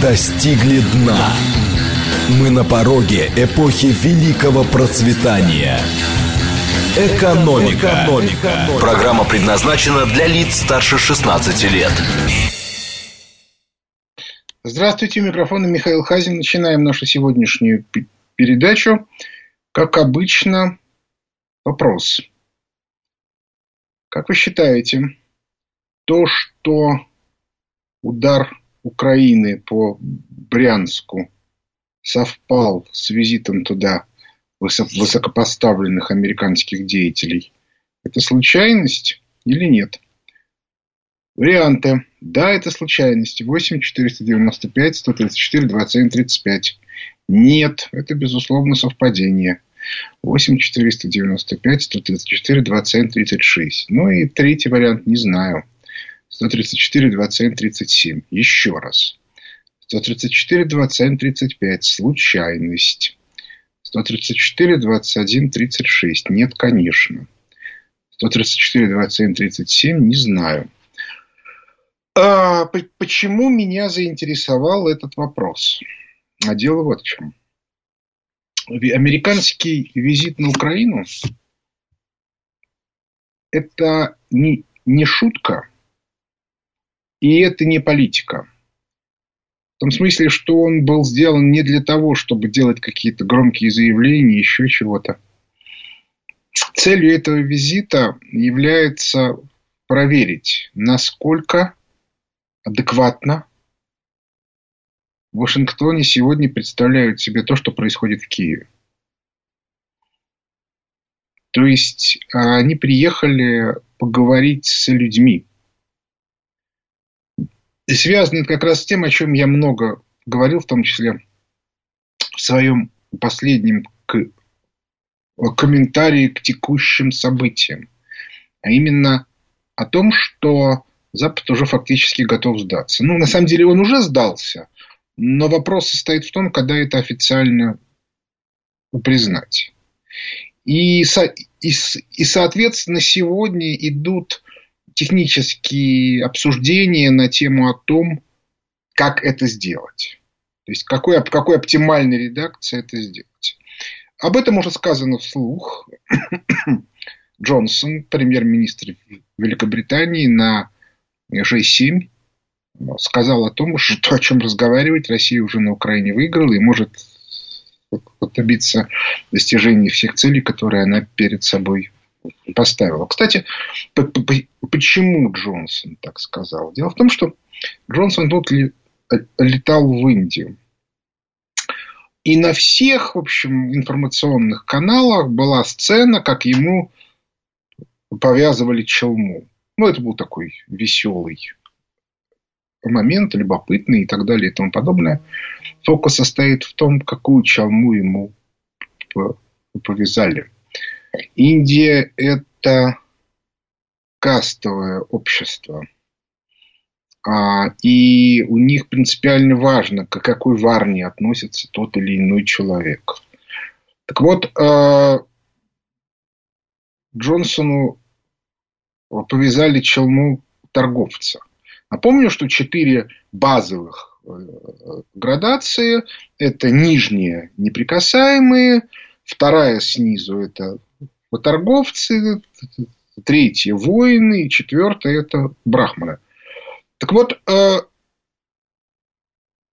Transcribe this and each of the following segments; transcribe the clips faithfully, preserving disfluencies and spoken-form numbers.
достигли дна. Мы на пороге эпохи великого процветания. Экономика. Экономика. Программа предназначена для лиц старше шестнадцати лет. Здравствуйте, микрофон Михаил Хазин. Начинаем нашу сегодняшнюю передачу. Как обычно, вопрос. Как вы считаете, то, что удар Украины по Брянску совпал с визитом туда высокопоставленных американских деятелей, это случайность или нет? Варианты. Да, это случайность. восемь четыреста девяносто пять сто тридцать четыре двадцать семь тридцать пять. Нет, это безусловно совпадение. восемь четыреста девяносто пять сто тридцать четыре двадцать семь тридцать шесть. Ну и третий вариант не знаю. сто тридцать четыре двадцать семь тридцать семь. Еще раз. сто тридцать четыре двадцать семь тридцать пять. Случайность. сто тридцать четыре двадцать один тридцать шесть. Нет, конечно. сто тридцать четыре двадцать семь тридцать семь. Не знаю. А почему меня заинтересовал этот вопрос? А дело вот в чем. Американский визит на Украину – это не, не шутка, и это не политика. В том смысле, что он был сделан не для того, чтобы делать какие-то громкие заявления, еще чего-то. Целью этого визита является проверить, насколько адекватно в Вашингтоне сегодня представляют себе то, что происходит в Киеве. То есть они приехали поговорить с людьми. И связано это как раз с тем, о чем я много говорил, в том числе в своем последнем к... комментарии к текущим событиям. А именно о том, что Запад уже фактически готов сдаться. Ну, на самом деле, он уже сдался. Но вопрос состоит в том, когда это официально признать. И, со... и, и соответственно, сегодня идут технические обсуждения на тему о том, как это сделать. То есть, какой, какой оптимальной редакции это сделать. Об этом уже сказано вслух. Джонсон, премьер-министр Великобритании, на джи семь сказал о том, что о чем разговаривать, Россия уже на Украине выиграла и может добиться достижения всех целей, которые она перед собой поставила. Кстати, почему Джонсон так сказал? Дело в том, что Джонсон тут летал в Индию. И на всех, в общем, информационных каналах была сцена, как ему повязывали челму. Ну, это был такой веселый момент, любопытный и так далее и тому подобное. Фокус состоит в том, какую челму ему повязали. Индия – это кастовое общество. И у них принципиально важно, к какой варне относится тот или иной человек. Так вот, Джонсону повязали челму торговца. Напомню, что четыре базовых градации – это нижние неприкасаемые, вторая снизу – это торговцы, третья – воины, и четвертая – это брахманы. Так вот,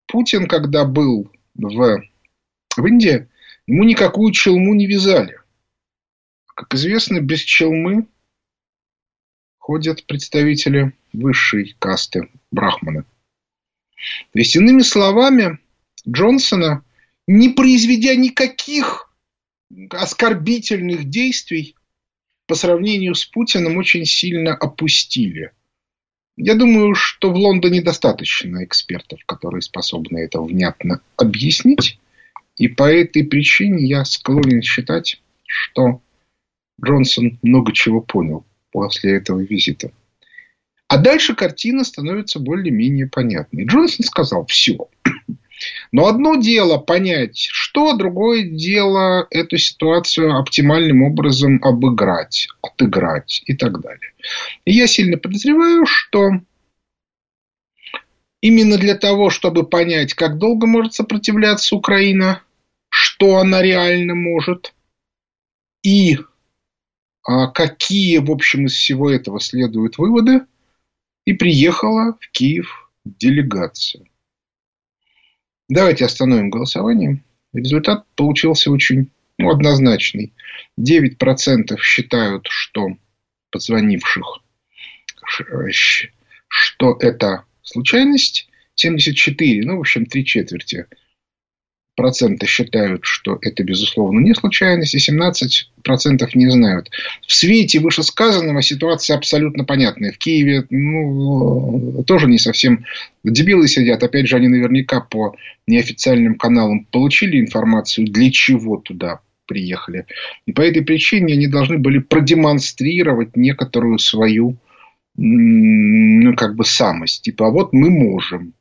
Путин, когда был в, в Индии, ему никакую челму не вязали. Как известно, без челмы ходят представители высшей касты брахманы. То есть, иными словами, Джонсона, не произведя никаких оскорбительных действий, по сравнению с Путиным очень сильно опустили. Я думаю, что в Лондоне достаточно экспертов, которые способны это внятно объяснить. И по этой причине я склонен считать, что Джонсон много чего понял после этого визита. А дальше картина становится более-менее понятной. Джонсон сказал все. Но одно дело понять, что, другое дело эту ситуацию оптимальным образом обыграть, отыграть и так далее. И я сильно подозреваю, что Именно для того, чтобы понять, как долго может сопротивляться Украина, что она реально может, и а, какие, в общем, из всего этого следуют выводы, и приехала в Киев делегация. Давайте остановим голосование. Результат получился очень ну, однозначный. девять процентов считают, что позвонивших, что это случайность. семьдесят четыре, ну, в общем, три четверти процента считают, что это, безусловно, не случайность. И семнадцать процентов не знают. В свете вышесказанного ситуация абсолютно понятная. В Киеве ну, тоже не совсем дебилы сидят. Опять же, они наверняка по неофициальным каналам получили информацию, для чего туда приехали. И по этой причине они должны были продемонстрировать некоторую свою ну, как бы самость. Типа, а вот мы можем.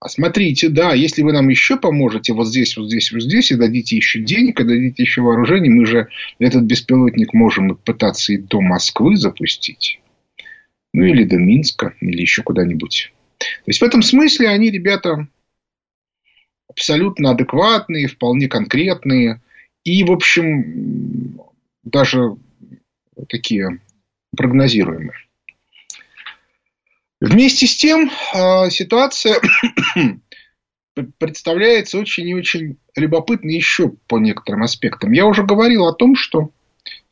А смотрите, да, если вы нам еще поможете вот здесь, вот здесь, вот здесь, и дадите еще денег, и дадите еще вооружений, мы же этот беспилотник можем пытаться и до Москвы запустить. Ну, или до Минска, или еще куда-нибудь. То есть, в этом смысле они, ребята, абсолютно адекватные, вполне конкретные. И, в общем, даже такие прогнозируемые. Вместе с тем, ситуация представляется очень и очень любопытной еще по некоторым аспектам. Я уже говорил о том, что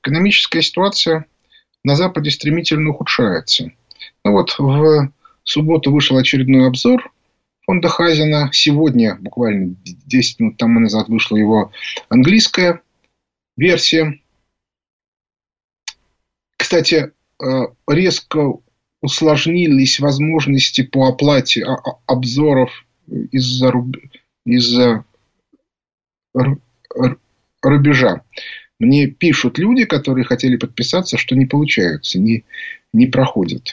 экономическая ситуация на Западе стремительно ухудшается. Ну вот, в субботу вышел очередной обзор фонда Хазина. Сегодня, буквально десять минут тому назад, вышла его английская версия. Кстати, резко усложнились возможности по оплате обзоров из-за из-за рубежа. Мне пишут люди, которые хотели подписаться, что не получается, не, не проходят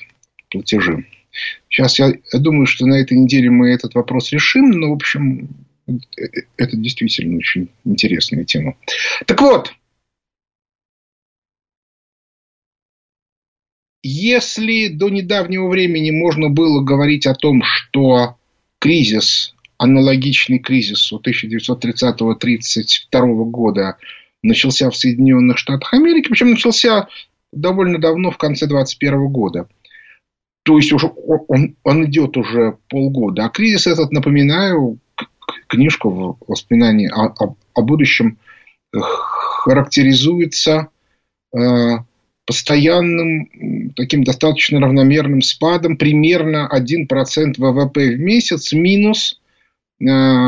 платежи. Сейчас я думаю, что на этой неделе мы этот вопрос решим, но, в общем, это действительно очень интересная тема. Так вот, если до недавнего времени можно было говорить о том, что кризис, аналогичный кризису тысяча девятьсот тридцатого — тридцать второго года начался в Соединенных Штатах Америки, причем начался довольно давно, в конце двадцать первого года, то есть уже он, он идет уже полгода, а кризис этот, напоминаю, книжку «Воспоминания о, о, о будущем» характеризуется э, постоянным, таким достаточно равномерным спадом, примерно один процент ВВП в месяц, минус э,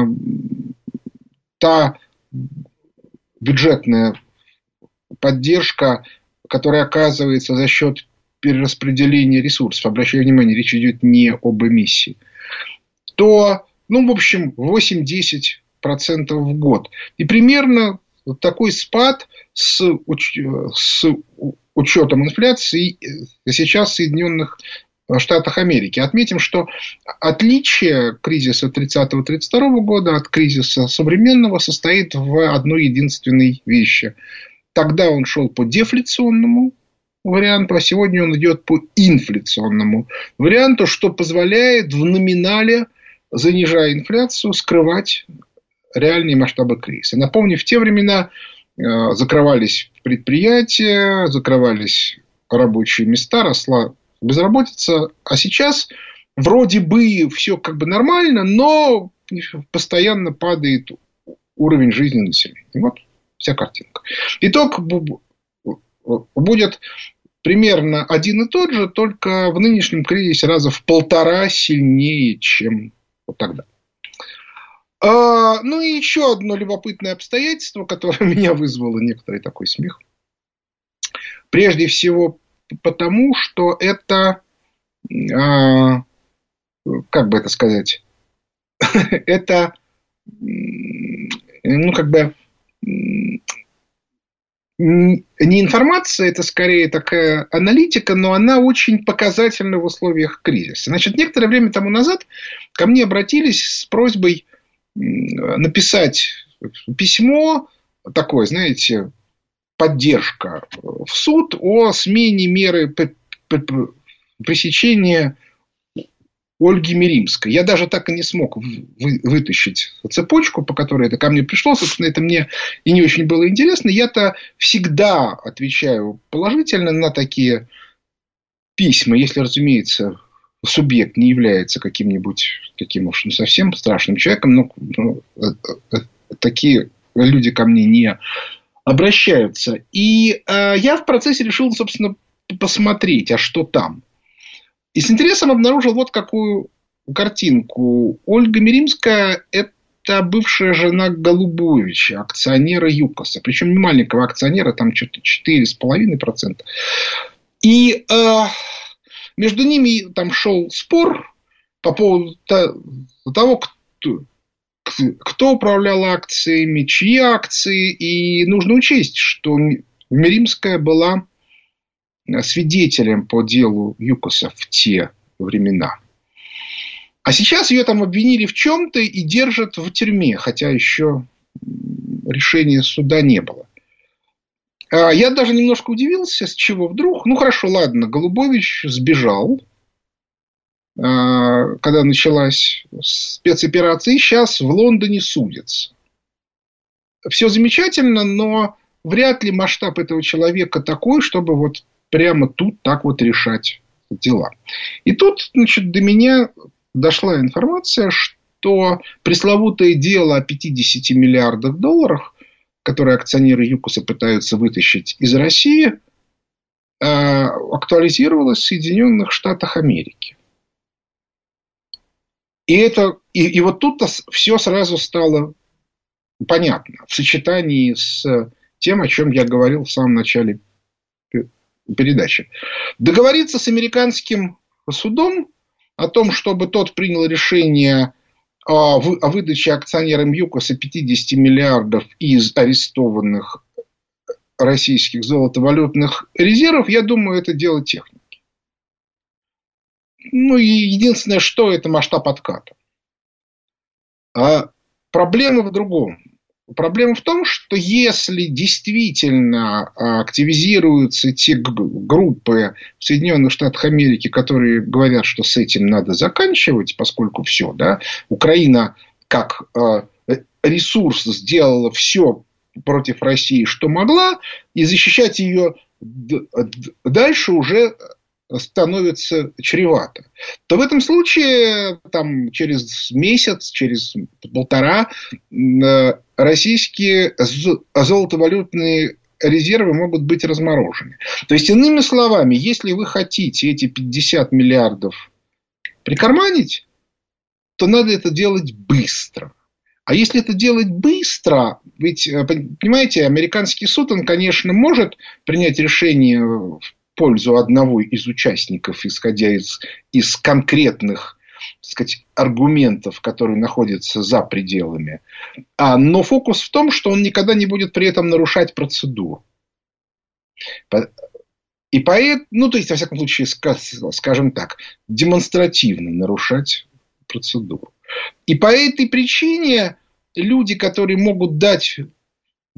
та бюджетная поддержка, которая оказывается за счет перераспределения ресурсов. Обращаю внимание, речь идет не об эмиссии. То, ну, в общем, восемь-десять процентов в год. И примерно такой спад с, уч- с учетом инфляции сейчас в Соединенных Штатах Америки. Отметим, что отличие кризиса тридцатого — тридцать второго года от кризиса современного состоит в одной единственной вещи. Тогда он шел по дефляционному варианту, а сегодня он идет по инфляционному варианту, что позволяет в номинале, занижая инфляцию, скрывать реальные масштабы кризиса. Напомню, в те времена закрывались предприятия, закрывались рабочие места, росла безработица. А сейчас вроде бы все как бы нормально, но постоянно падает уровень жизни населения. Вот вся картинка. Итог будет примерно один и тот же, только в нынешнем кризисе раза в полтора сильнее, чем вот тогда. Ну и еще одно любопытное обстоятельство, которое меня вызвало некоторый такой смех. Прежде всего потому, что это, как бы это сказать, это, ну как бы, не информация, это скорее такая аналитика, но она очень показательна в условиях кризиса. Значит, некоторое время тому назад ко мне обратились с просьбой написать письмо, такое, знаете, поддержка в суд о смене меры пресечения Ольги Миримской. Я даже так и не смог вы, вытащить цепочку, по которой это ко мне пришло. Собственно, это мне и не очень было интересно. Я-то всегда отвечаю положительно на такие письма, если, разумеется, субъект не является каким-нибудь таким уж не совсем страшным человеком, но такие люди ко мне не обращаются. И э, я в процессе решил, собственно, посмотреть, а что там. И с интересом обнаружил вот какую картинку. Ольга Миримская – это бывшая жена Голубовича, акционера ЮКОСа. Причем не маленького акционера, там что-то четыре целых пять десятых процента. И э, между ними там шел спор по поводу того, кто, кто управлял акциями, чьи акции. И нужно учесть, что Миримская была свидетелем по делу ЮКОСа в те времена. А сейчас ее там обвинили в чем-то и держат в тюрьме, хотя еще решения суда не было. Я даже немножко удивился, с чего вдруг. Ну, хорошо, ладно, Голубович сбежал, когда началась спецоперация, и сейчас в Лондоне судится. Все замечательно, но вряд ли масштаб этого человека такой, чтобы вот прямо тут так вот решать дела. И тут, значит, до меня дошла информация, что пресловутое дело о пятидесяти миллиардах долларов, которые акционеры ЮКОСа пытаются вытащить из России, актуализировалось в Соединенных Штатах Америки. И, это, и, и вот тут все сразу стало понятно. В сочетании с тем, о чем я говорил в самом начале передачи. Договориться с американским судом о том, чтобы тот принял решение о выдаче акционерам ЮКОСа пятидесяти миллиардов из арестованных российских золотовалютных резервов, я думаю, это дело техники. Ну, и единственное, что это масштаб отката. А проблема в другом. Проблема в том, что если действительно активизируются те группы в Соединенных Штатах Америки, которые говорят, что с этим надо заканчивать, поскольку все, да, Украина как ресурс сделала все против России, что могла, и защищать ее дальше уже становится чревато, то в этом случае там, через месяц, через полтора российские золотовалютные резервы могут быть разморожены. То есть, иными словами, если вы хотите эти пятьдесят миллиардов прикарманить, то надо это делать быстро. А если это делать быстро, ведь, понимаете, американский суд, он, конечно, может принять решение в пользу одного из участников, исходя из, из конкретных, так сказать, аргументов, которые находятся за пределами. А, но фокус в том, что он никогда не будет при этом нарушать процедуру. И поэтому, ну, то есть, во всяком случае, скажем так, демонстративно нарушать процедуру. И по этой причине люди, которые могут дать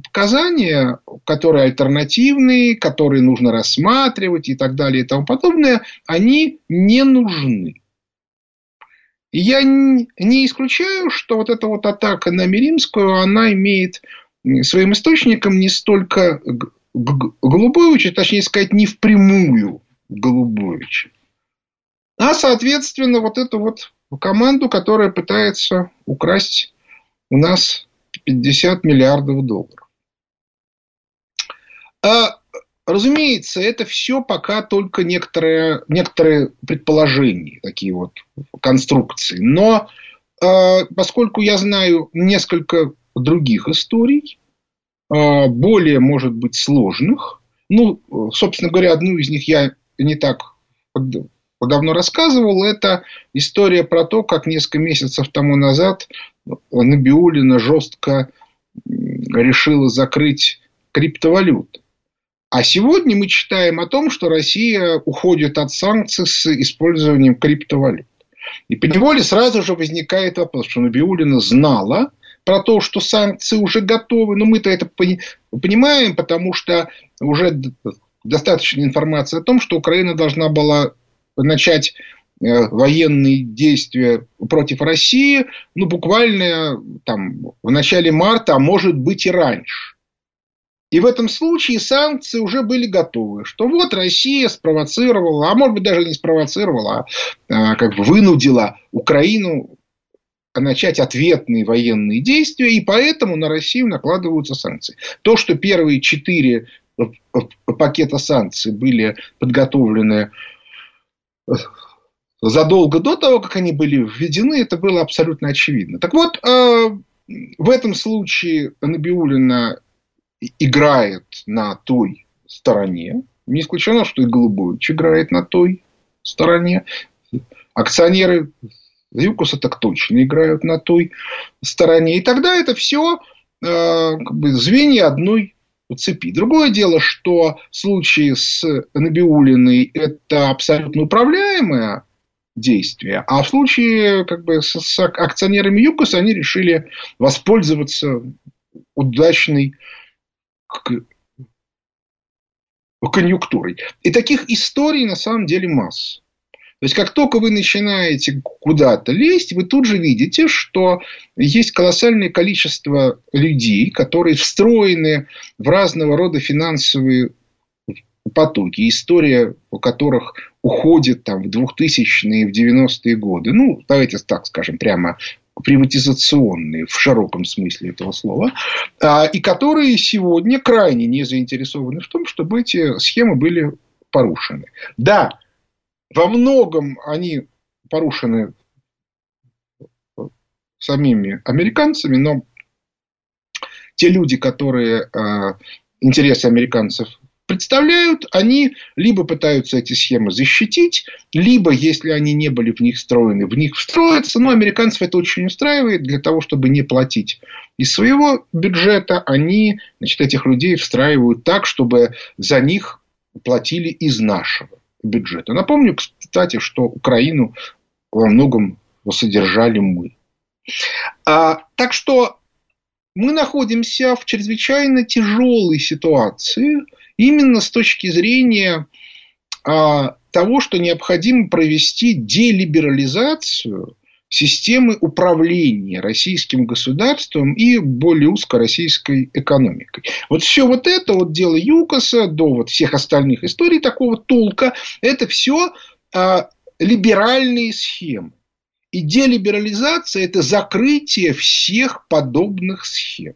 показания, которые альтернативные, которые нужно рассматривать и так далее и тому подобное, они не нужны. И я не исключаю, что вот эта вот атака на Миримскую, она имеет своим источником не столько Голубовича, точнее сказать, не впрямую Голубовича, а, соответственно, вот эту вот команду, которая пытается украсть у нас пятьдесят миллиардов долларов. А, разумеется, это все пока только некоторые, некоторые предположения, такие вот конструкции. Но а, поскольку я знаю несколько других историй, а, более, может быть, сложных, ну, собственно говоря, одну из них я не так давно рассказывал, это история про то, как несколько месяцев тому назад Набиулина жестко решила закрыть криптовалюту. А сегодня мы читаем о том, что Россия уходит от санкций с использованием криптовалют. И поневоле сразу же возникает вопрос, что Набиулина знала про то, что санкции уже готовы. Но мы-то это понимаем, потому что уже достаточно информации о том, что Украина должна была начать военные действия против России, ну, буквально там, в начале марта, а может быть и раньше. И в этом случае санкции уже были готовы, что вот Россия спровоцировала, а может быть даже не спровоцировала, а как бы вынудила Украину начать ответные военные действия, и поэтому на Россию накладываются санкции. То, что первые четыре пакета санкций были подготовлены задолго до того, как они были введены, это было абсолютно очевидно. Так вот, в этом случае Набиулина играет на той стороне. Не исключено, что и Голубович играет на той стороне. Акционеры ЮКОСа так точно играют на той стороне. И тогда это все э, как бы звенья одной цепи. Другое дело, что в случае с Набиулиной это абсолютно управляемое действие. А в случае как бы, с, с акционерами ЮКОСа они решили воспользоваться удачной конъюнктурой. И таких историй на самом деле масса. То есть, как только вы начинаете куда-то лезть, вы тут же видите, что есть колоссальное количество людей, которые встроены в разного рода финансовые потоки. История, у которых уходит там, в двухтысячные, в девяностые годы. Ну, давайте так скажем, прямо приватизационные в широком смысле этого слова. И которые сегодня крайне не заинтересованы в том, чтобы эти схемы были порушены. Да. Во многом они порушены самими американцами, но те люди, которые э, интересы американцев представляют, они либо пытаются эти схемы защитить, либо, если они не были в них встроены, в них встроятся. Но американцев это очень устраивает. Для того, чтобы не платить из своего бюджета, они, значит, этих людей встраивают так, чтобы за них платили из нашего бюджета. Напомню, кстати, что Украину во многом содержали мы. А, так что мы находимся в чрезвычайно тяжелой ситуации именно с точки зрения а, того, что необходимо провести делиберализацию системы управления российским государством и более узко российской экономикой. Вот все вот это, вот дело ЮКОСа до вот всех остальных историй такого толка, это все а, либеральные схемы. И делиберализация – это закрытие всех подобных схем.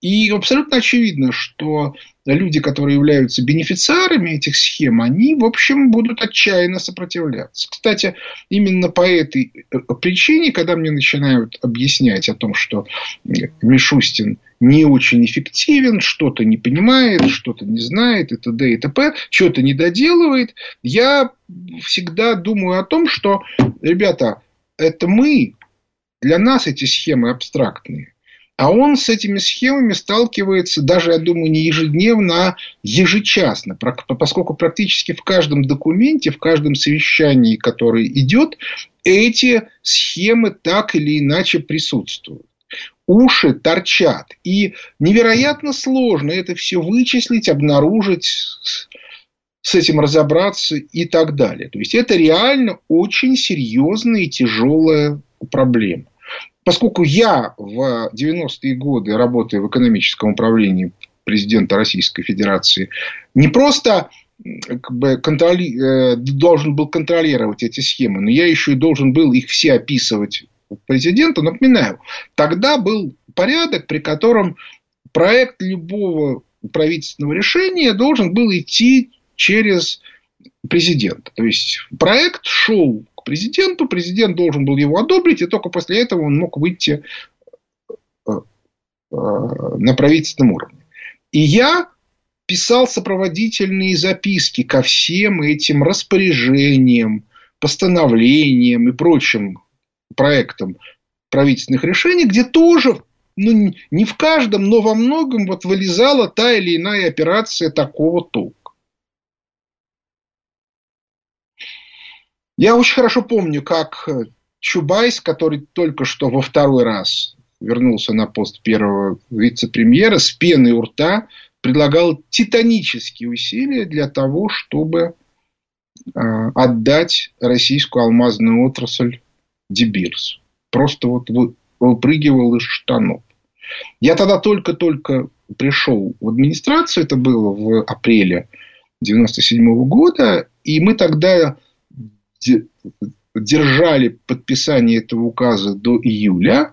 И абсолютно очевидно, что люди, которые являются бенефициарами этих схем, они, в общем, будут отчаянно сопротивляться. Кстати, именно по этой причине, когда мне начинают объяснять о том, что Мишустин не очень эффективен, что-то не понимает, что-то не знает и т.д. и т.п., что-то не доделывает, я всегда думаю о том, что, ребята, это мы, для нас эти схемы абстрактные. А он с этими схемами сталкивается даже, я думаю, не ежедневно, а ежечасно. Поскольку практически в каждом документе, в каждом совещании, которое идет, эти схемы так или иначе присутствуют. Уши торчат. И невероятно сложно это все вычислить, обнаружить, с этим разобраться и так далее. То есть, это реально очень серьезная и тяжелая проблема. Поскольку я в девяностые годы, работая в экономическом управлении президента Российской Федерации, не просто как бы, контроли... должен был контролировать эти схемы, но я еще и должен был их все описывать президенту. Напоминаю, тогда был порядок, при котором проект любого правительственного решения должен был идти через президента. То есть, проект шел президенту, президент должен был его одобрить, и только после этого он мог выйти на правительственном уровне. И я писал сопроводительные записки ко всем этим распоряжениям, постановлениям и прочим проектам правительственных решений, где тоже, ну, не в каждом, но во многом вот вылезала та или иная операция такого толка. Я очень хорошо помню, как Чубайс, который только что во второй раз вернулся на пост первого вице-премьера, с пеной у рта предлагал титанические усилия для того, чтобы отдать российскую алмазную отрасль Дебирсу. Просто вот выпрыгивал из штанов. Я тогда только-только пришел в администрацию, это было в апреле девяносто седьмого года, и мы тогда держали подписание этого указа до июля,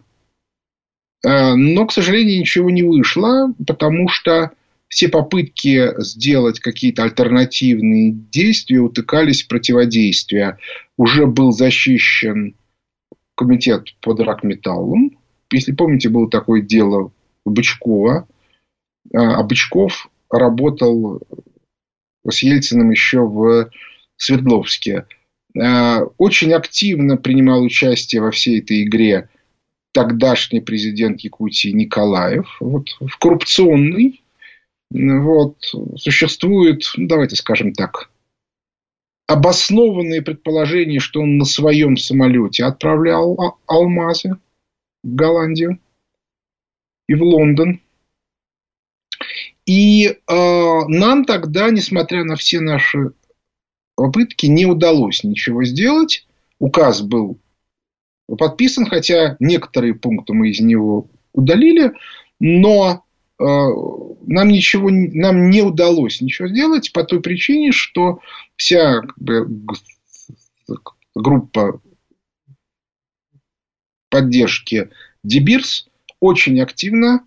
но, к сожалению, ничего не вышло, потому что все попытки сделать какие-то альтернативные действия утыкались в противодействие. Уже был защищен комитет по драгметаллам. Если помните, было такое дело Бычкова. А Бычков работал с Ельциным еще в Свердловске. Очень активно принимал участие во всей этой игре тогдашний президент Якутии Николаев. Вот, в коррупционной. Вот, существует, ну, давайте скажем так, обоснованные предположения, что он на своем самолете отправлял алмазы в Голландию и в Лондон. И э, нам тогда, несмотря на все наши попытки, не удалось ничего сделать. Указ был подписан, хотя некоторые пункты мы из него удалили, но э, нам, ничего, нам не удалось ничего сделать по той причине, что вся как бы, группа поддержки Дебирс очень активно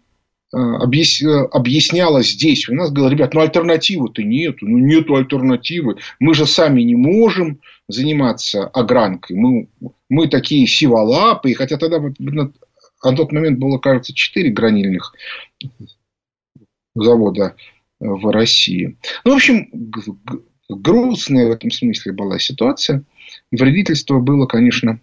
э, объясняла здесь. У нас говорили, ребят, ну альтернативы-то нету, ну нету альтернативы. Мы же сами не можем заниматься огранкой. Мы, мы такие сиволапые, хотя тогда на тот момент было, кажется, четыре гранильных завода в России. Ну, в общем, грустная в этом смысле была ситуация. Вредительство было, конечно,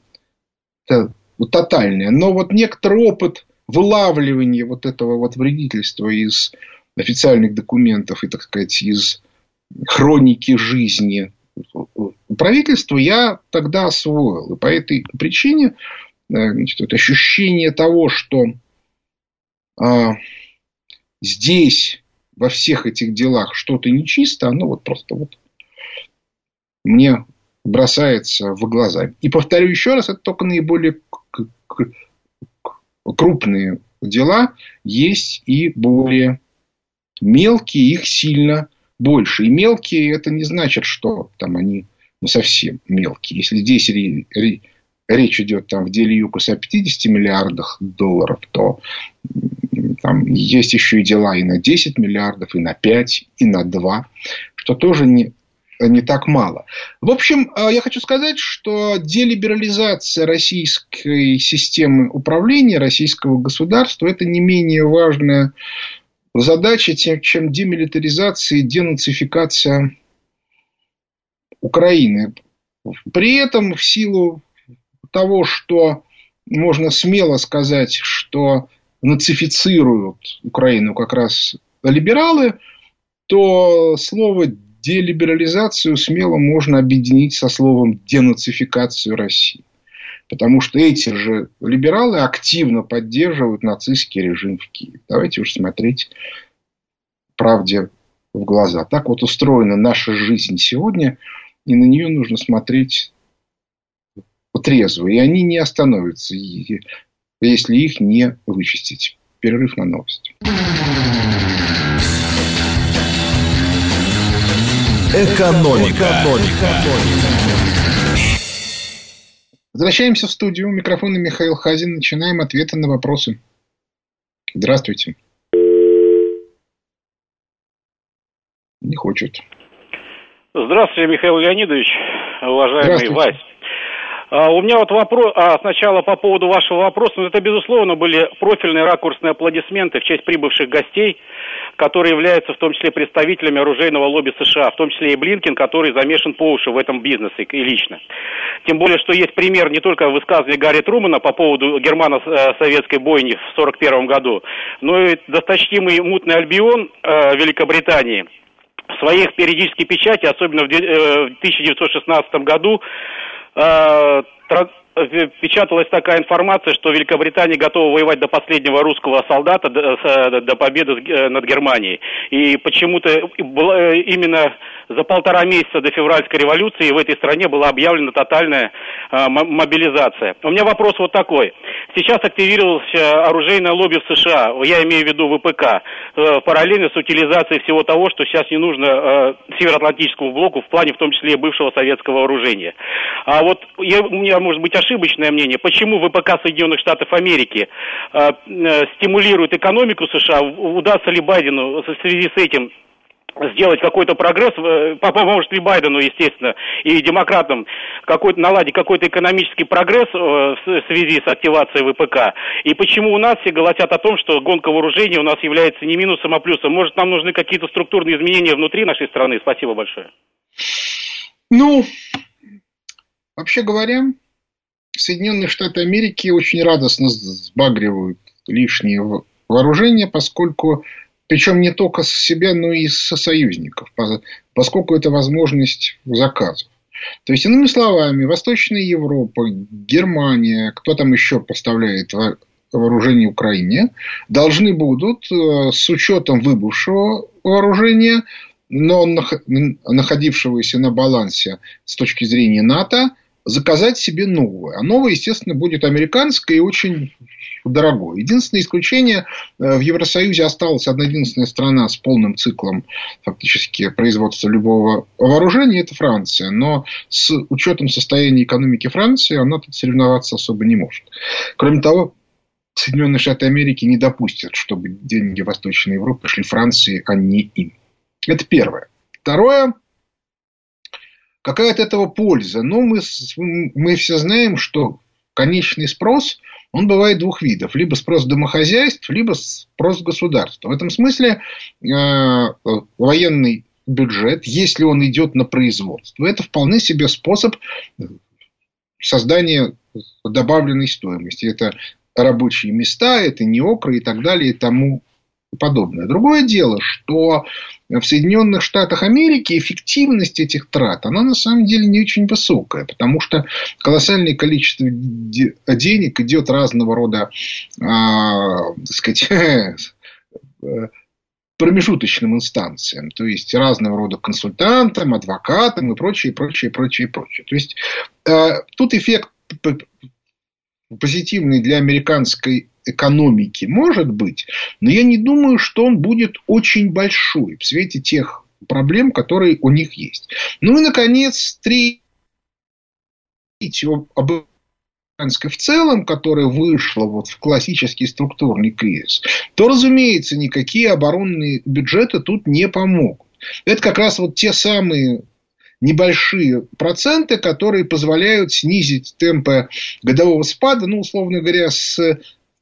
тотальное. Но вот некоторый опыт вылавливания вот этого вот вредительства из официальных документов и, так сказать, из хроники жизни правительства я тогда освоил. И по этой причине, значит, вот ощущение того, что а, здесь во всех этих делах что-то нечисто, оно вот просто вот мне бросается в глаза. И повторю еще раз, это только наиболее крупные дела, есть и более мелкие, их сильно больше. И мелкие это не значит, что там они ну, совсем мелкие. Если здесь ри, ри, речь идет там, в деле ЮКОС о пятидесяти миллиардах долларов, то там есть еще и дела и на десять миллиардов, и на пять, и на два, что тоже не... не так мало. В общем, я хочу сказать, что делиберализация российской системы управления, российского государства, это не менее важная задача, чем демилитаризация и денацификация Украины. При этом, в силу того, что можно смело сказать, что нацифицируют Украину как раз либералы, то слово делиберализацию смело можно объединить со словом денацификацию России. Потому что эти же либералы активно поддерживают нацистский режим в Киеве. Давайте уж смотреть правде в глаза. Так вот устроена наша жизнь сегодня, и на нее нужно смотреть трезво. И они не остановятся, если их не вычистить. Перерыв на новости. Экономика. Экономика. Возвращаемся в студию. У микрофона Михаил Хазин. Начинаем ответы на вопросы. Здравствуйте. Не хочет. Здравствуйте, Михаил Леонидович. Уважаемый Вась. У меня вот вопрос, а сначала по поводу вашего вопроса, ну, это, безусловно, были профильные ракурсные аплодисменты в честь прибывших гостей, которые являются в том числе представителями оружейного лобби США, в том числе и Блинкен, который замешан по уши в этом бизнесе и лично. Тем более, что есть пример не только высказывания Гарри Трумана по поводу германо-советской бойни в сорок первом году, но и досточтимый мутный Альбион э, Великобритании в своих периодических печати, особенно в, э, в тысяча девятьсот шестнадцатом году, печаталась такая информация, что Великобритания готова воевать до последнего русского солдата, до, до победы над Германией. И почему-то именно за полтора месяца до февральской революции в этой стране была объявлена тотальная мобилизация. У меня вопрос вот такой. Сейчас активировалось оружейное лобби в США, я имею в виду вэ пэ ка, параллельно с утилизацией всего того, что сейчас не нужно Североатлантическому блоку, в плане в том числе и бывшего советского вооружения. А вот я, у меня, может быть, ошибочное мнение, почему вэ пэ ка Соединенных Штатов Америки стимулирует экономику США, удастся ли Байдену в связи с этим сделать какой-то прогресс, поможет ли Байдену, естественно, и демократам какой-то, наладить какой-то экономический прогресс в связи с активацией вэ пэ ка. И почему у нас все голосят о том, что гонка вооружений у нас является не минусом, а плюсом? Может, нам нужны какие-то структурные изменения внутри нашей страны? Спасибо большое. Ну, вообще говоря, Соединенные Штаты Америки очень радостно сбагривают лишнее вооружение, поскольку... Причем не только с себя, но и со союзников, поскольку это возможность заказов. То есть, иными словами, Восточная Европа, Германия, кто там еще поставляет вооружение Украине, должны будут с учетом выбывшего вооружения, но находившегося на балансе с точки зрения НАТО, заказать себе новое. А новое, естественно, будет американское и очень дорогое. Единственное исключение, в Евросоюзе осталась одна единственная страна с полным циклом фактически производства любого вооружения, это Франция. Но с учетом состояния экономики Франции она тут соревноваться особо не может. Кроме того, Соединенные Штаты Америки не допустят, чтобы деньги Восточной Европы шли Франции, а не им. Это первое. Второе. Какая от этого польза? Ну, мы, мы все знаем, что конечный спрос, он бывает двух видов. Либо спрос домохозяйств, либо спрос государства. В этом смысле э, военный бюджет, если он идет на производство, это вполне себе способ создания добавленной стоимости. Это рабочие места, это неокры и так далее и тому подобное. Другое дело, что в Соединенных Штатах Америки эффективность этих трат, она на самом деле не очень высокая, потому что колоссальное количество денег идет разного рода, а, так сказать, промежуточным инстанциям, то есть разного рода консультантам, адвокатам и прочее, прочее, прочее, прочее. То есть а, тут эффект позитивный для американской экономики может быть, но я не думаю, что он будет очень большой в свете тех проблем, которые у них есть. Ну и, наконец, третье об в целом, которое вышло вот в классический структурный кризис, то, разумеется, никакие оборонные бюджеты тут не помогут. Это как раз вот те самые небольшие проценты, которые позволяют снизить темпы годового спада, ну, условно говоря, с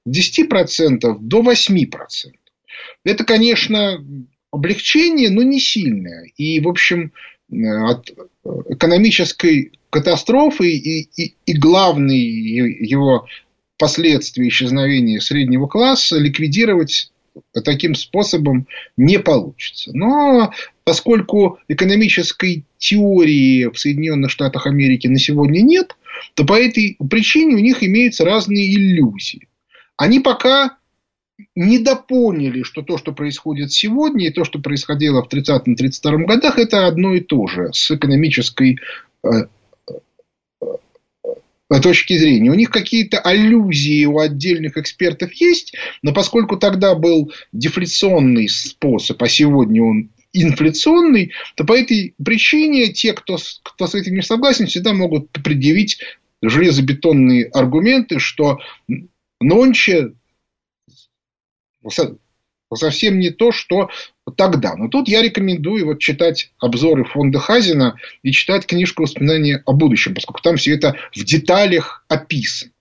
десяти процентов до восьми процентов. Это, конечно, облегчение, но не сильное. И, в общем, от экономической катастрофы и, и, и главное его последствия исчезновения среднего класса ликвидировать таким способом не получится. Но поскольку экономической теории в Соединенных Штатах Америки на сегодня нет, то по этой причине у них имеются разные иллюзии. Они пока не допоняли, что то, что происходит сегодня, и то, что происходило в тридцатом-тридцать втором годах, это одно и то же с экономической э, э, точки зрения. У них какие-то аллюзии у отдельных экспертов есть, но поскольку тогда был дефляционный способ, а сегодня он инфляционный, то по этой причине те, кто, кто с этим не согласен, всегда могут предъявить железобетонные аргументы, что... Нонче совсем не то, что тогда. Но тут я рекомендую вот читать обзоры фонда Хазина и читать книжку «Воспоминания о будущем», поскольку там все это в деталях описано.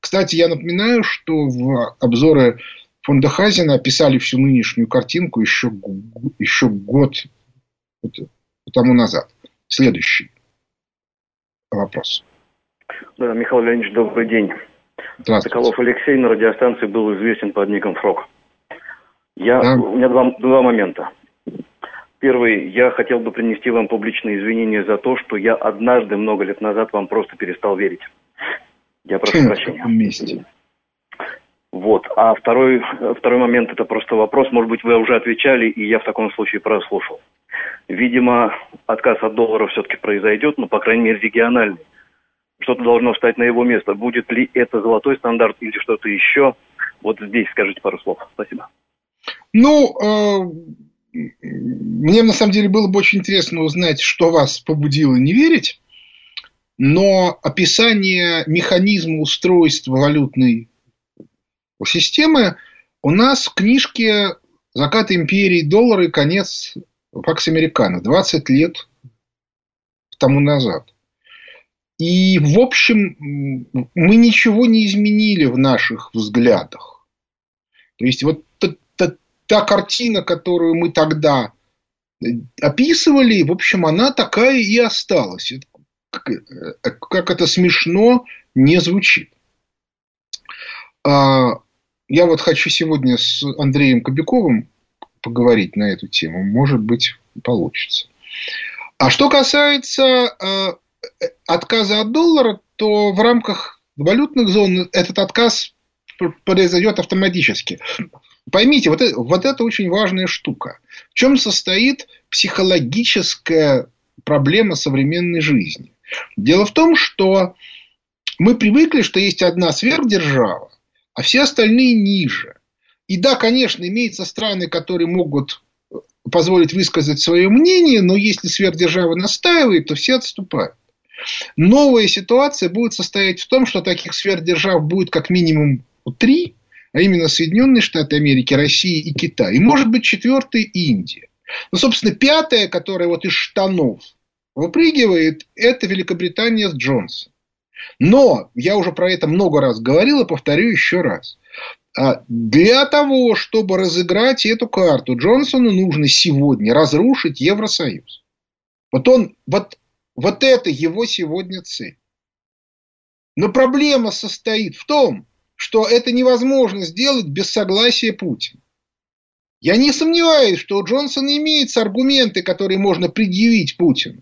Кстати, я напоминаю, что в обзоры фонда Хазина описали всю нынешнюю картинку еще, еще год тому назад. Следующий вопрос. Да, Михаил Леонидович, добрый день. Соколов Алексей на радиостанции был известен под ником Фрог. Я, да. У меня два, два момента. Первый, я хотел бы принести вам публичные извинения за то, что я однажды много лет назад вам просто перестал верить. Я прошу прощения. Вместе. Вот. А второй, второй момент, это просто вопрос. Может быть, вы уже отвечали, и я в таком случае прослушал. Видимо, отказ от доллара все-таки произойдет, но, по крайней мере, региональный. Что-то должно встать на его место. Будет ли это золотой стандарт или что-то еще? Вот здесь скажите пару слов. Спасибо. Ну, э, мне на самом деле было бы очень интересно узнать, что вас побудило не верить. Но описание механизма устройства валютной системы у нас в книжке «Закат империи. Доллары. Конец Пакс Американо» двадцать лет тому назад. И, в общем, мы ничего не изменили в наших взглядах. То есть, вот та, та, та картина, которую мы тогда описывали, в общем, она такая и осталась. Как это смешно не звучит. Я вот хочу сегодня с Андреем Кобяковым поговорить на эту тему. Может быть, получится. А что касается отказа от доллара, то в рамках валютных зон этот отказ произойдет автоматически. Поймите, вот это, вот это очень важная штука. В чем состоит психологическая проблема современной жизни? Дело в том, что мы привыкли, что есть одна сверхдержава, а все остальные ниже. И да, конечно, имеются страны, которые могут позволить высказать свое мнение, но если сверхдержава настаивает, то все отступают. Новая ситуация будет состоять в том, что таких сверхдержав будет как минимум три, а именно Соединенные Штаты Америки, Россия и Китай. И, может быть, четвертая Индия. Ну, собственно, пятая, которая вот из штанов выпрыгивает, это Великобритания с Джонсоном. Но, я уже про это много раз говорил и повторю еще раз. Для того, чтобы разыграть эту карту, Джонсону нужно сегодня разрушить Евросоюз. Вот, он, вот, вот это его сегодня цель. Но проблема состоит в том, что это невозможно сделать без согласия Путина. Я не сомневаюсь, что у Джонсона имеются аргументы, которые можно предъявить Путину.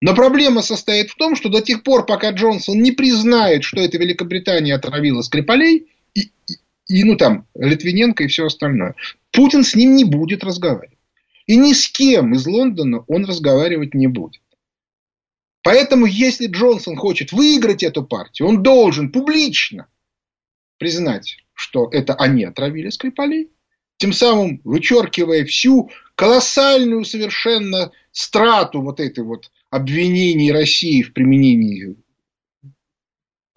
Но проблема состоит в том, что до тех пор, пока Джонсон не признает, что это Великобритания отравила Скрипалей, и, и, ну там, Литвиненко и все остальное, Путин с ним не будет разговаривать. И ни с кем из Лондона он разговаривать не будет. Поэтому, если Джонсон хочет выиграть эту партию, он должен публично признать, что это они отравили Скрипалей, тем самым вычеркивая всю колоссальную совершенно страту вот этой вот обвинений России в применении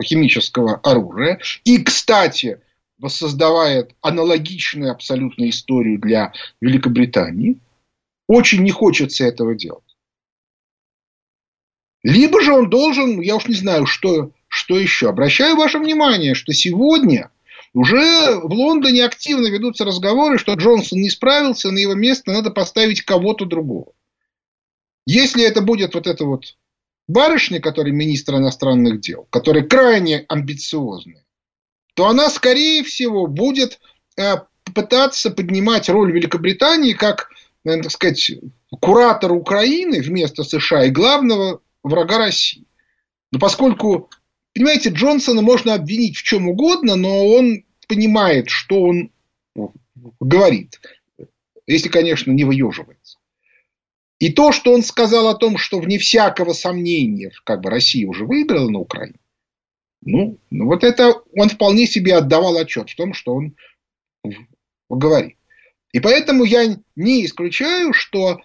химического оружия. И, кстати, воссоздавая аналогичную абсолютно историю для Великобритании. Очень не хочется этого делать. Либо же он должен, я уж не знаю, что, что еще. Обращаю ваше внимание, что сегодня уже в Лондоне активно ведутся разговоры, что Джонсон не справился, на его место надо поставить кого-то другого. Если это будет вот эта вот барышня, которая министр иностранных дел, которая крайне амбициозная, то она, скорее всего, будет э, пытаться поднимать роль Великобритании как, э, так сказать, куратора Украины вместо США и главного врага России. Но поскольку... Понимаете, Джонсона можно обвинить в чем угодно, но он понимает, что он говорит. Если, конечно, не выеживается. И то, что он сказал о том, что вне всякого сомнения, как бы Россия уже выиграла на Украине, ну, ну вот это он вполне себе отдавал отчет в том, что он говорит. И поэтому я не исключаю, что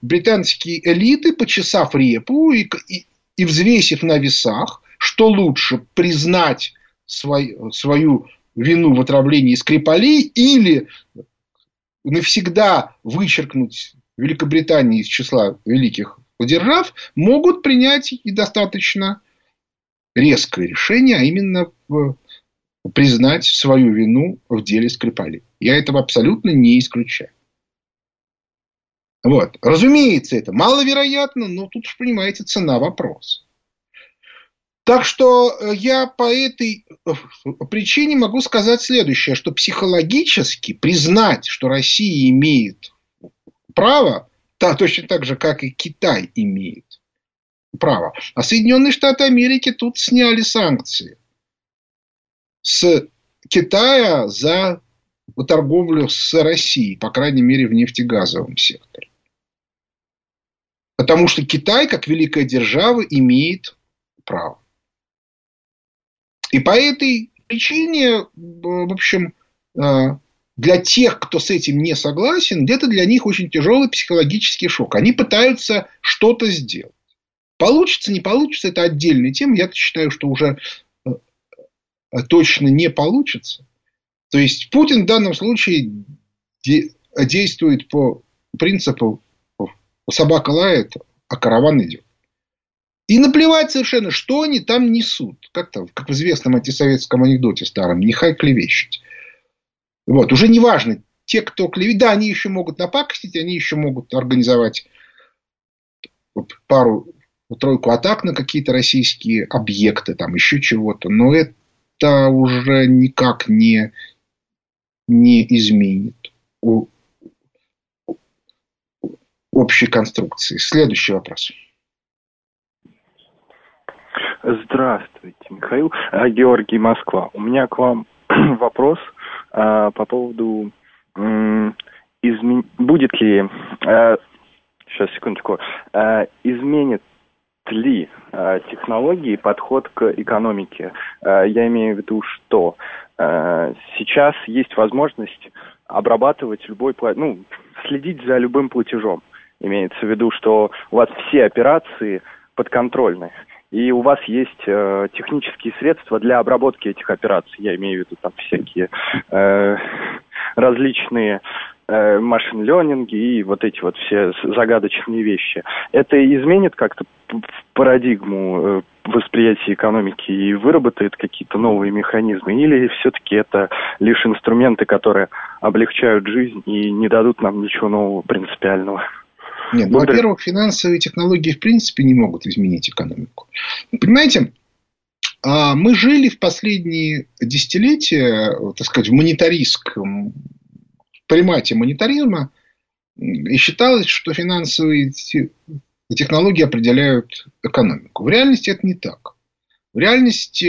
британские элиты, почесав репу и, и, и взвесив на весах, что лучше, признать свой, свою вину в отравлении Скрипалей или навсегда вычеркнуть Великобританию из числа великих держав, могут принять и достаточно резкое решение, а именно признать свою вину в деле Скрипалей. Я этого абсолютно не исключаю. Вот. Разумеется, это маловероятно, но тут же, понимаете, цена вопроса. Так что я по этой причине могу сказать следующее, что психологически признать, что Россия имеет право, да, точно так же, как и Китай имеет право. А Соединенные Штаты Америки тут сняли санкции. с Китая за торговлю с Россией, по крайней мере, в нефтегазовом секторе. Потому что Китай, как великая держава, имеет право. И по этой причине, в общем, для тех, кто с этим не согласен, где-то для них очень тяжелый психологический шок. Они пытаются что-то сделать. Получится, не получится, это отдельная тема. Я считаю, что уже точно не получится. То есть Путин в данном случае де- действует по принципу собака лает, а караван идет. И наплевать совершенно, что они там несут. Как, там, как в известном антисоветском анекдоте старом, нехай клевещут. Вот. Уже не важно, те, кто клевещет, да, они еще могут напакостить, они еще могут организовать пару-тройку атак на какие-то российские объекты, там еще чего-то, но это это уже никак не, не изменит у, у, общей конструкции. Следующий вопрос. Здравствуйте, Михаил. Георгий, Москва. У меня к вам вопрос а, по поводу... М, измен... Будет ли... А, сейчас, секундочку. А, изменит ли технологии подход к экономике? Я имею в виду, что сейчас есть возможность обрабатывать любой, ну, следить за любым платежом. Имеется в виду, что у вас все операции подконтрольны, и у вас есть технические средства для обработки этих операций. Я имею в виду там всякие э, различные машин-лернинги и вот эти вот все загадочные вещи. Это изменит как-то парадигму восприятия экономики и выработает какие-то новые механизмы? Или все-таки это лишь инструменты, которые облегчают жизнь и не дадут нам ничего нового принципиального? Нет, ну, во-первых, финансовые технологии в принципе не могут изменить экономику. Понимаете, мы жили в последние десятилетия, так сказать, в монетаристском примате монетаризма, и считалось, что финансовые технологии определяют экономику. В реальности это не так. В реальности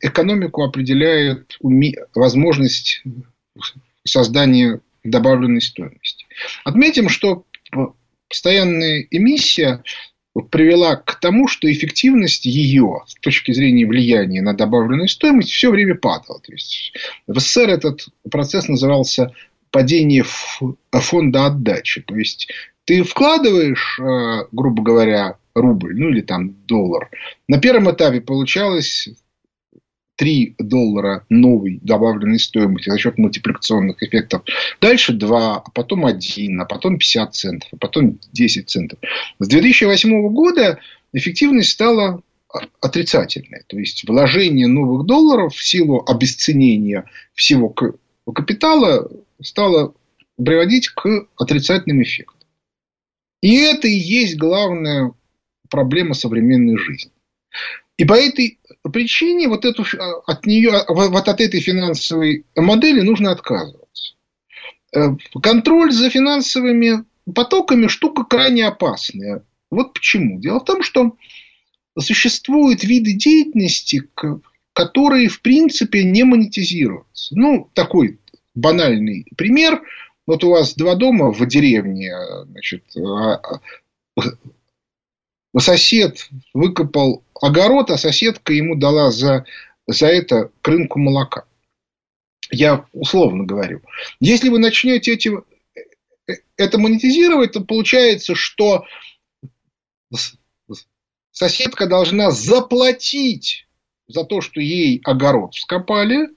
экономику определяет возможность создания добавленной стоимости. Отметим, что постоянная эмиссия привела к тому, что эффективность ее с точки зрения влияния на добавленную стоимость все время падала. То есть в СССР этот процесс назывался падение фонда отдачи. То есть ты вкладываешь, грубо говоря, рубль, ну или там доллар. На первом этапе получалось три доллара новой добавленной стоимости за счет мультипликационных эффектов. Дальше два, а потом один, а потом пятьдесят центов, а потом десять центов. С две тысячи восьмого года эффективность стала отрицательной. То есть вложение новых долларов в силу обесценения всего капитала стало приводить к отрицательным эффектам. И это и есть главная проблема современной жизни. И по этой причине вот, эту, от, нее, вот от этой финансовой модели нужно отказываться. Контроль за финансовыми потоками – штука крайне опасная. Вот почему. Дело в том, что существуют виды деятельности, которые в принципе не монетизируются. Ну, такой банальный пример. Вот у вас два дома в деревне, значит, сосед выкопал огород, а соседка ему дала за, за это крынку молока. Я условно говорю. Если вы начнете эти, это монетизировать, то получается, что соседка должна заплатить за то, что ей огород вскопали,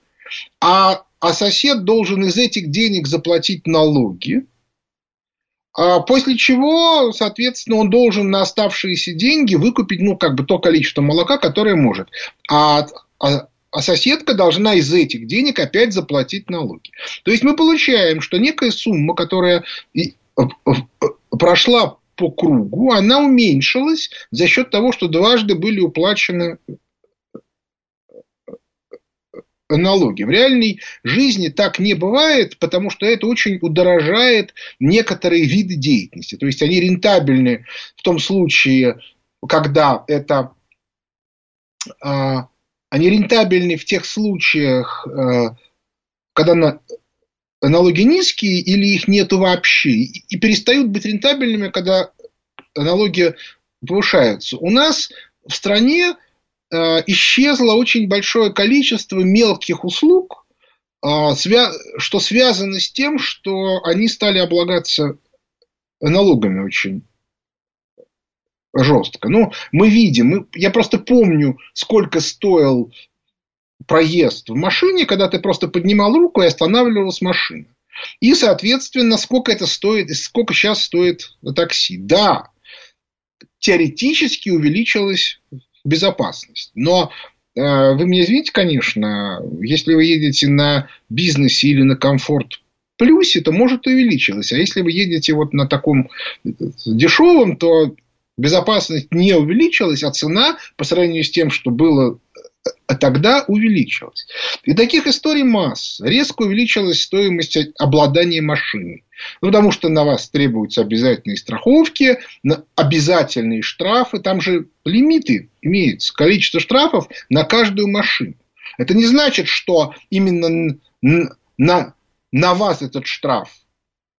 а А сосед должен из этих денег заплатить налоги, а после чего, соответственно, он должен на оставшиеся деньги выкупить, ну, как бы то количество молока, которое может. А, а, а соседка должна из этих денег опять заплатить налоги. То есть мы получаем, что некая сумма, которая прошла по кругу, она уменьшилась за счет того, что дважды были уплачены налоги. В реальной жизни так не бывает, потому что это очень удорожает некоторые виды деятельности. То есть они рентабельны в том случае, когда это а, они рентабельны в тех случаях, когда на... налоги низкие или их нету вообще, и перестают быть рентабельными, когда налоги повышаются. У нас в стране исчезло очень большое количество мелких услуг, что связано с тем, что они стали облагаться налогами очень жестко. Ну, мы видим, я просто помню, сколько стоил проезд в машине, когда ты просто поднимал руку и останавливалась машина. И, соответственно, сколько это стоит, сколько сейчас стоит такси. Да, теоретически увеличилась безопасность. Но э, вы меня извините, конечно, если вы едете на бизнесе или на комфорт плюсе, то, может, увеличилось. А если вы едете вот на таком дешевом, то безопасность не увеличилась, а цена по сравнению с тем, что было... А тогда увеличилось. И таких историй масса. Резко увеличилась стоимость обладания машиной. Ну, потому что на вас требуются обязательные страховки, обязательные штрафы. Там же лимиты имеются. Количество штрафов на каждую машину. Это не значит, что именно на, на вас этот штраф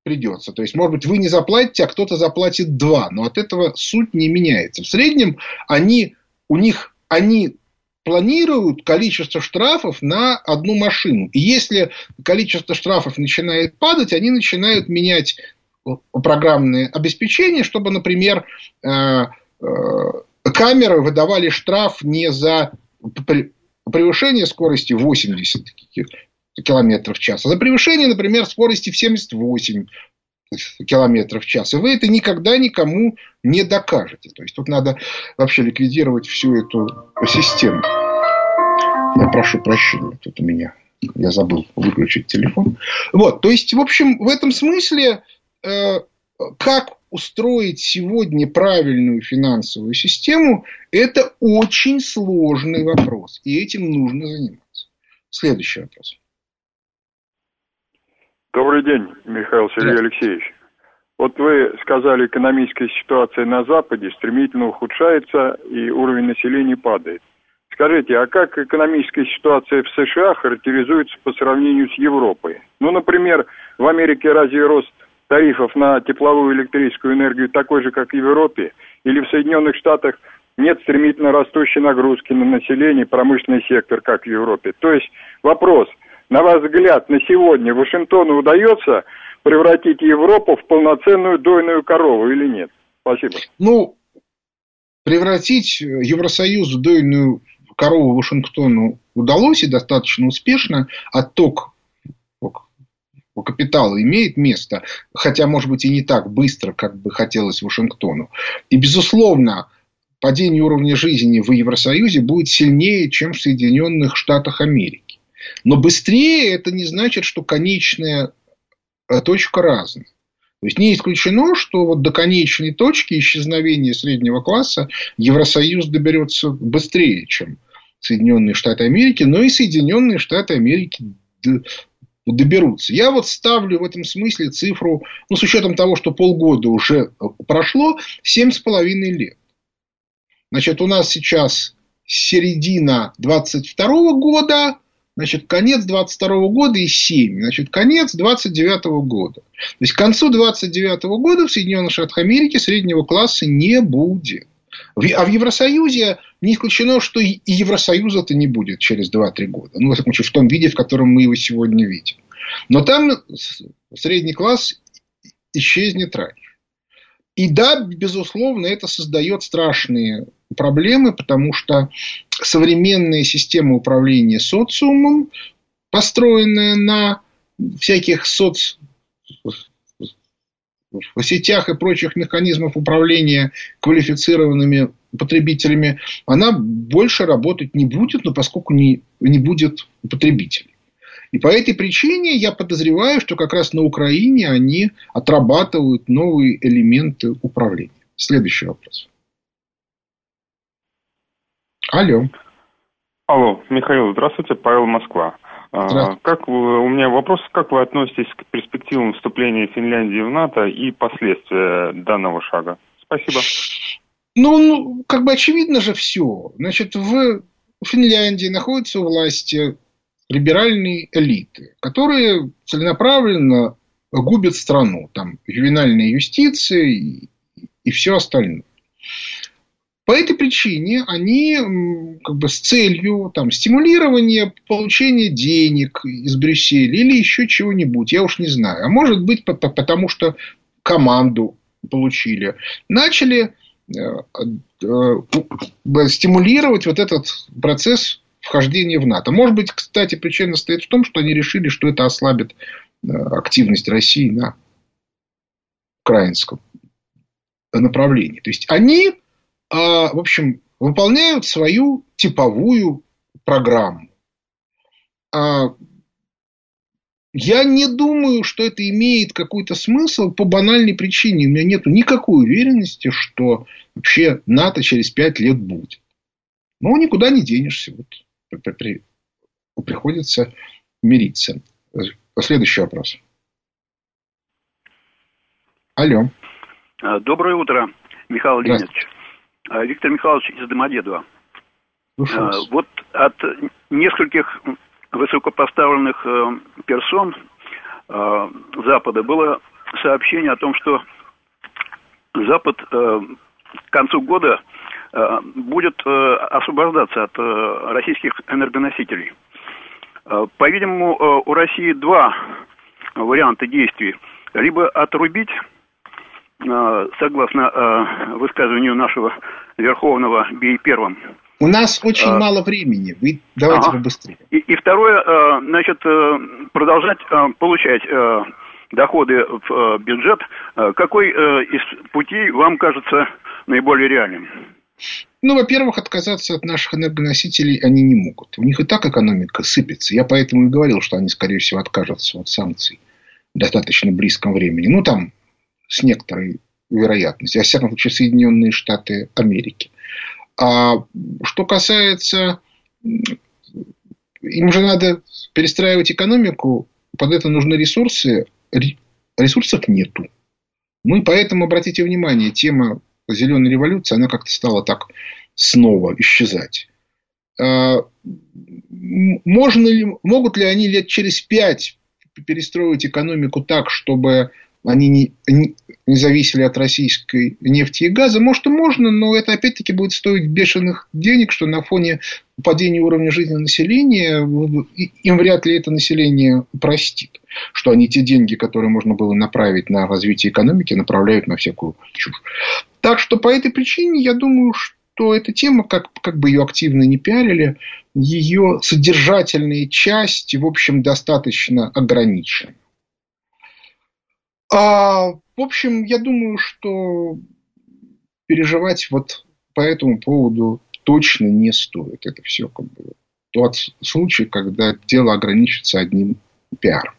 придется. То есть, может быть, вы не заплатите, а кто-то заплатит два. Но от этого суть не меняется. В среднем они, у них, они... планируют количество штрафов на одну машину. И если количество штрафов начинает падать, они начинают менять программное обеспечение, чтобы, например, камеры выдавали штраф не за превышение скорости восемьдесят километров в час, а за превышение, например, скорости в семьдесят восемь километров в час. И вы это никогда никому не докажете. То есть, тут надо вообще ликвидировать всю эту систему. Я прошу прощения. Тут у меня... Я забыл выключить телефон. Вот. То есть, в общем, в этом смысле, э, как устроить сегодня правильную финансовую систему, это очень сложный вопрос. И этим нужно заниматься. Следующий вопрос. Добрый день, Михаил Сергей Алексеевич. Вот вы сказали, экономическая ситуация на Западе стремительно ухудшается и уровень населения падает. Скажите, а как экономическая ситуация в США характеризуется по сравнению с Европой? Ну, например, в Америке разве рост тарифов на тепловую и электрическую энергию такой же, как и в Европе? Или в Соединенных Штатах нет стремительно растущей нагрузки на население и промышленный сектор, как в Европе? То есть вопрос... На ваш взгляд, на сегодня Вашингтону удается превратить Европу в полноценную дойную корову или нет? Спасибо. Ну, превратить Евросоюз в дойную корову Вашингтону удалось и достаточно успешно. Отток капитала имеет место, хотя, может быть, и не так быстро, как бы хотелось Вашингтону. И, безусловно, падение уровня жизни в Евросоюзе будет сильнее, чем в Соединенных Штатах Америки. Но быстрее это не значит, что конечная точка разная. То есть, не исключено, что вот до конечной точки исчезновения среднего класса Евросоюз доберется быстрее, чем Соединенные Штаты Америки. Но и Соединенные Штаты Америки доберутся. Я вот ставлю в этом смысле цифру, ну, с учетом того, что полгода уже прошло, семь с половиной лет. Значит, у нас сейчас середина двадцать второго года... Значит, конец двадцать второго года и семь. Значит, конец двадцать девятого года. То есть, к концу двадцать девятого года в Соединенных Штатах Америки среднего класса не будет. А в Евросоюзе не исключено, что и Евросоюза-то не будет через два-три года. Ну, во всяком случае, в том виде, в котором мы его сегодня видим. Но там средний класс исчезнет раньше. И да, безусловно, это создает страшные проблемы, потому что современная система управления социумом, построенная на всяких соцсетях и прочих механизмах управления квалифицированными потребителями, она больше работать не будет, но поскольку не, не будет потребителей. И по этой причине я подозреваю, что как раз на Украине они отрабатывают новые элементы управления. Следующий вопрос. Алло. Алло, Михаил, здравствуйте, Павел, Москва. Здравствуйте. Как вы, у меня вопрос, как вы относитесь к перспективам вступления Финляндии в НАТО и последствия данного шага? Спасибо. Ну, ну как бы очевидно же все. Значит, в в Финляндии находятся у власти либеральные элиты, которые целенаправленно губят страну. Там ювенальные юстиции и, и все остальное. По этой причине они как бы с целью там, стимулирования получения денег из Брюсселя или еще чего-нибудь, я уж не знаю. А может быть, потому что команду получили. Начали стимулировать вот этот процесс вхождения в НАТО. Может быть, кстати, причина стоит в том, что они решили, что это ослабит активность России на украинском направлении. То есть, они, в общем, выполняют свою типовую программу. Я не думаю, что это имеет какой-то смысл по банальной причине. У меня нет никакой уверенности, что вообще НАТО через пять лет будет. Но никуда не денешься. Вот. Приходится мириться. Следующий вопрос. Алло. Доброе утро, Михаил Леонидович. Виктор Михайлович из Домодедова. Вот от нескольких высокопоставленных персон Запада было сообщение о том, что Запад к концу года будет освобождаться от российских энергоносителей. По-видимому, у России два варианта действий. Либо отрубить, согласно высказыванию нашего Верховного би и первого. У нас очень а, мало времени. Вы давайте ага. побыстрее. И, и второе, значит, продолжать получать доходы в бюджет. Какой из путей вам кажется наиболее реальным? Ну, во-первых, отказаться от наших энергоносителей они не могут. У них и так экономика сыпется. Я поэтому и говорил, что они, скорее всего, откажутся от санкций в достаточно близком времени. Ну, там, с некоторой вероятностью. Во всяком случае, Соединенные Штаты Америки. А что касается, им же надо перестраивать экономику, под это нужны ресурсы, ресурсов нету. Ну и поэтому, обратите внимание, тема зеленой революции, она как-то стала так снова исчезать. Можно ли, могут ли они лет через пять перестроить экономику так, чтобы они не, не, не зависели от российской нефти и газа. Может, и можно, но это, опять-таки, будет стоить бешеных денег, что на фоне падения уровня жизни населения им вряд ли это население простит. Что они те деньги, которые можно было направить на развитие экономики, направляют на всякую чушь. Так что, по этой причине, я думаю, что эта тема, как, как бы ее активно не пиарили, ее содержательные части, в общем, достаточно ограничены. А, в общем, я думаю, что переживать вот по этому поводу точно не стоит. Это все как бы тот случай, когда дело ограничится одним пиаром.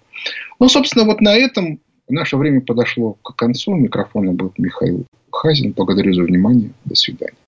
Ну, собственно, вот на этом наше время подошло к концу. У микрофона был Михаил Хазин. Благодарю за внимание. До свидания.